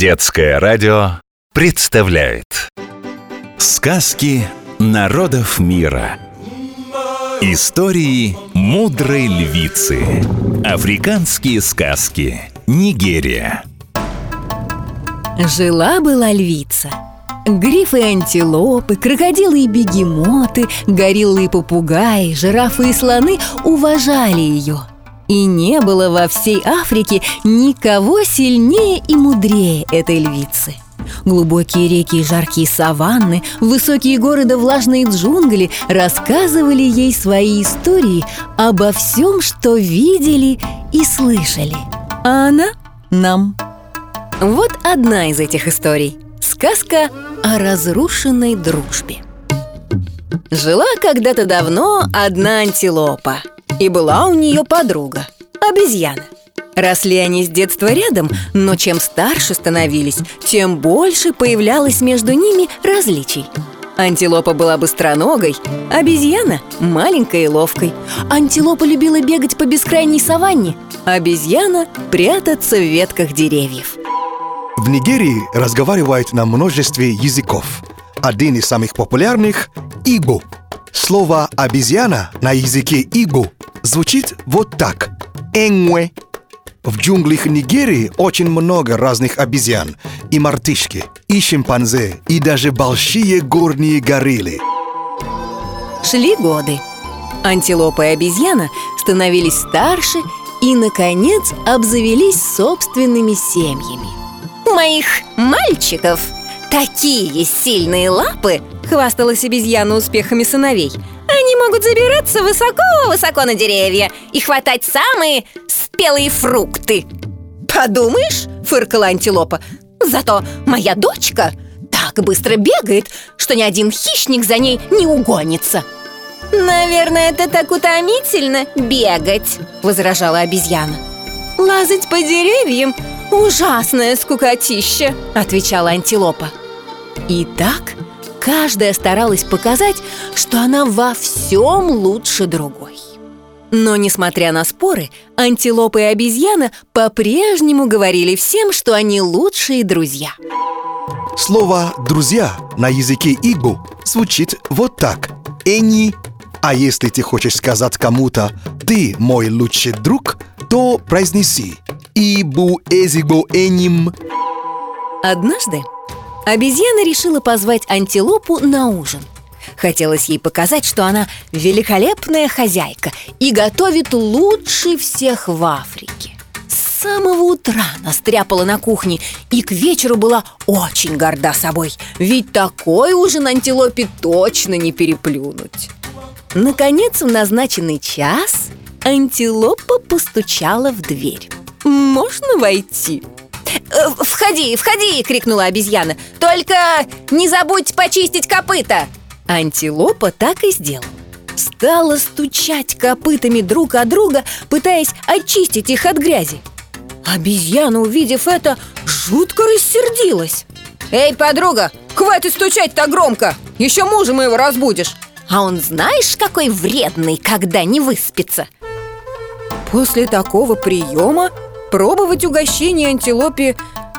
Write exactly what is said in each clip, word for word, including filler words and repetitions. Детское радио представляет сказки народов мира. Истории мудрой львицы. Африканские сказки. Нигерия. Жила-была львица. Грифы и антилопы, крокодилы и бегемоты, гориллы и попугаи, жирафы и слоны уважали ее. И не было во всей Африке никого сильнее и мудрее этой львицы. Глубокие реки и жаркие саванны, высокие горы да влажные джунгли рассказывали ей свои истории обо всем, что видели и слышали. А она нам. Вот одна из этих историй. Сказка о разрушенной дружбе. Жила когда-то давно одна антилопа. И была у нее подруга – обезьяна. Росли они с детства рядом, но чем старше становились, тем больше появлялось между ними различий. Антилопа была быстроногой, обезьяна – маленькой и ловкой. Антилопа любила бегать по бескрайней саванне, обезьяна – прятаться в ветках деревьев. В Нигерии разговаривают на множестве языков. Один из самых популярных – игу. Слово «обезьяна» на языке игу звучит вот так – «энг-мой». В джунглях Нигерии очень много разных обезьян – и мартышки, и шимпанзе, и даже большие горные гориллы. Шли годы. Антилопа и обезьяна становились старше и, наконец, обзавелись собственными семьями. «У моих мальчиков такие сильные лапы!» — хвасталась обезьяна успехами сыновей. «Они могут забираться высоко-высоко на деревья и хватать самые спелые фрукты!» «Подумаешь!» — фыркала антилопа. «Зато моя дочка так быстро бегает, что ни один хищник за ней не угонится!» «Наверное, это так утомительно бегать!» — возражала обезьяна. «Лазать по деревьям ужасная скукотища!» — отвечала антилопа. И так каждая старалась показать, что она во всем лучше другой. Но, несмотря на споры, антилопа и обезьяна по-прежнему говорили всем, что они лучшие друзья. Слово «друзья» на языке игбу звучит вот так – «эни». А если ты хочешь сказать кому-то «ты мой лучший друг», то произнеси «ибу эзибу эним». Однажды обезьяна решила позвать антилопу на ужин. Хотелось ей показать, что она великолепная хозяйка и готовит лучше всех в Африке. С самого утра она стряпала на кухне и к вечеру была очень горда собой, ведь такой ужин антилопе точно не переплюнуть. Наконец, в назначенный час антилопа постучала в дверь. «Можно войти?» «Входи, входи!» — крикнула обезьяна. «Только не забудь почистить копыта!» Антилопа так и сделала. Стала стучать копытами друг от друга, пытаясь очистить их от грязи. Обезьяна, увидев это, жутко рассердилась. «Эй, подруга, хватит стучать так громко! Еще мужа моего разбудишь! А он, знаешь, какой вредный, когда не выспится!» После такого приема пробовать угощение антилопе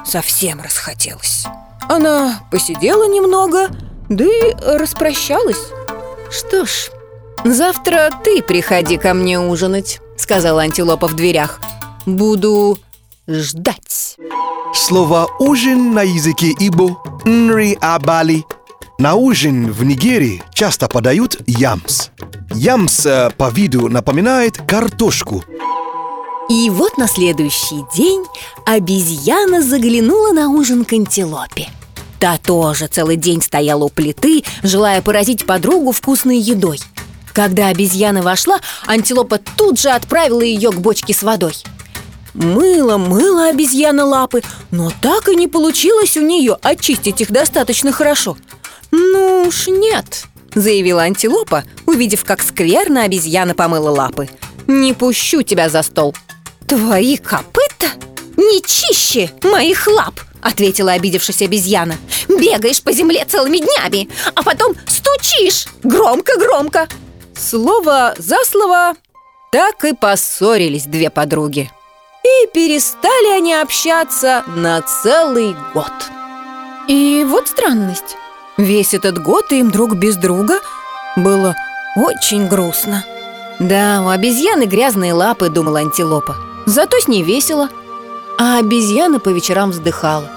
совсем расхотелось. Она посидела немного, да и распрощалась. «Что ж, завтра ты приходи ко мне ужинать», — сказала антилопа в дверях. «Буду ждать». Слово «ужин» на языке ибо нри абали. На ужин в Нигерии часто подают ямс. Ямс по виду напоминает картошку. И вот на следующий день обезьяна заглянула на ужин к антилопе. Та тоже целый день стояла у плиты, желая поразить подругу вкусной едой. Когда обезьяна вошла, антилопа тут же отправила ее к бочке с водой. Мыла, мыла обезьяна лапы, но так и не получилось у нее очистить их достаточно хорошо. «Ну уж нет», — заявила антилопа, увидев, как скверно обезьяна помыла лапы. «Не пущу тебя за стол». «Твои копыта не чище моих лап», — ответила обидевшись обезьяна. «Бегаешь по земле целыми днями, а потом стучишь громко-громко». Слово за слово так и поссорились две подруги. И перестали они общаться на целый год. И вот странность. Весь этот год им друг без друга было очень грустно. Да, у обезьяны грязные лапы, думала антилопа. Зато с ней весело. А обезьяна по вечерам вздыхала.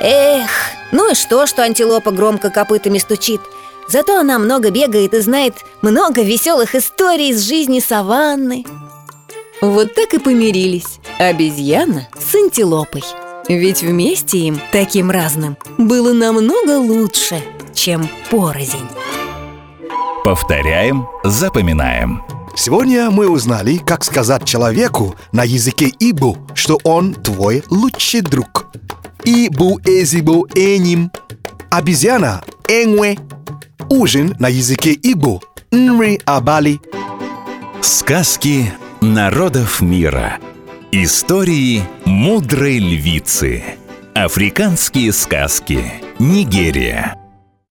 Эх, ну и что, что антилопа громко копытами стучит? Зато она много бегает и знает много веселых историй из жизни саванны. Вот так и помирились обезьяна с антилопой. Ведь вместе им, таким разным, было намного лучше, чем порознь. Повторяем, запоминаем. Сегодня мы узнали, как сказать человеку на языке ибу, что он твой лучший друг. Ибу эзибу эним. Обезьяна энг-мой. Ужин на языке ибу нри абали. Сказки народов мира. Истории мудрой львицы. Африканские сказки. Нигерия.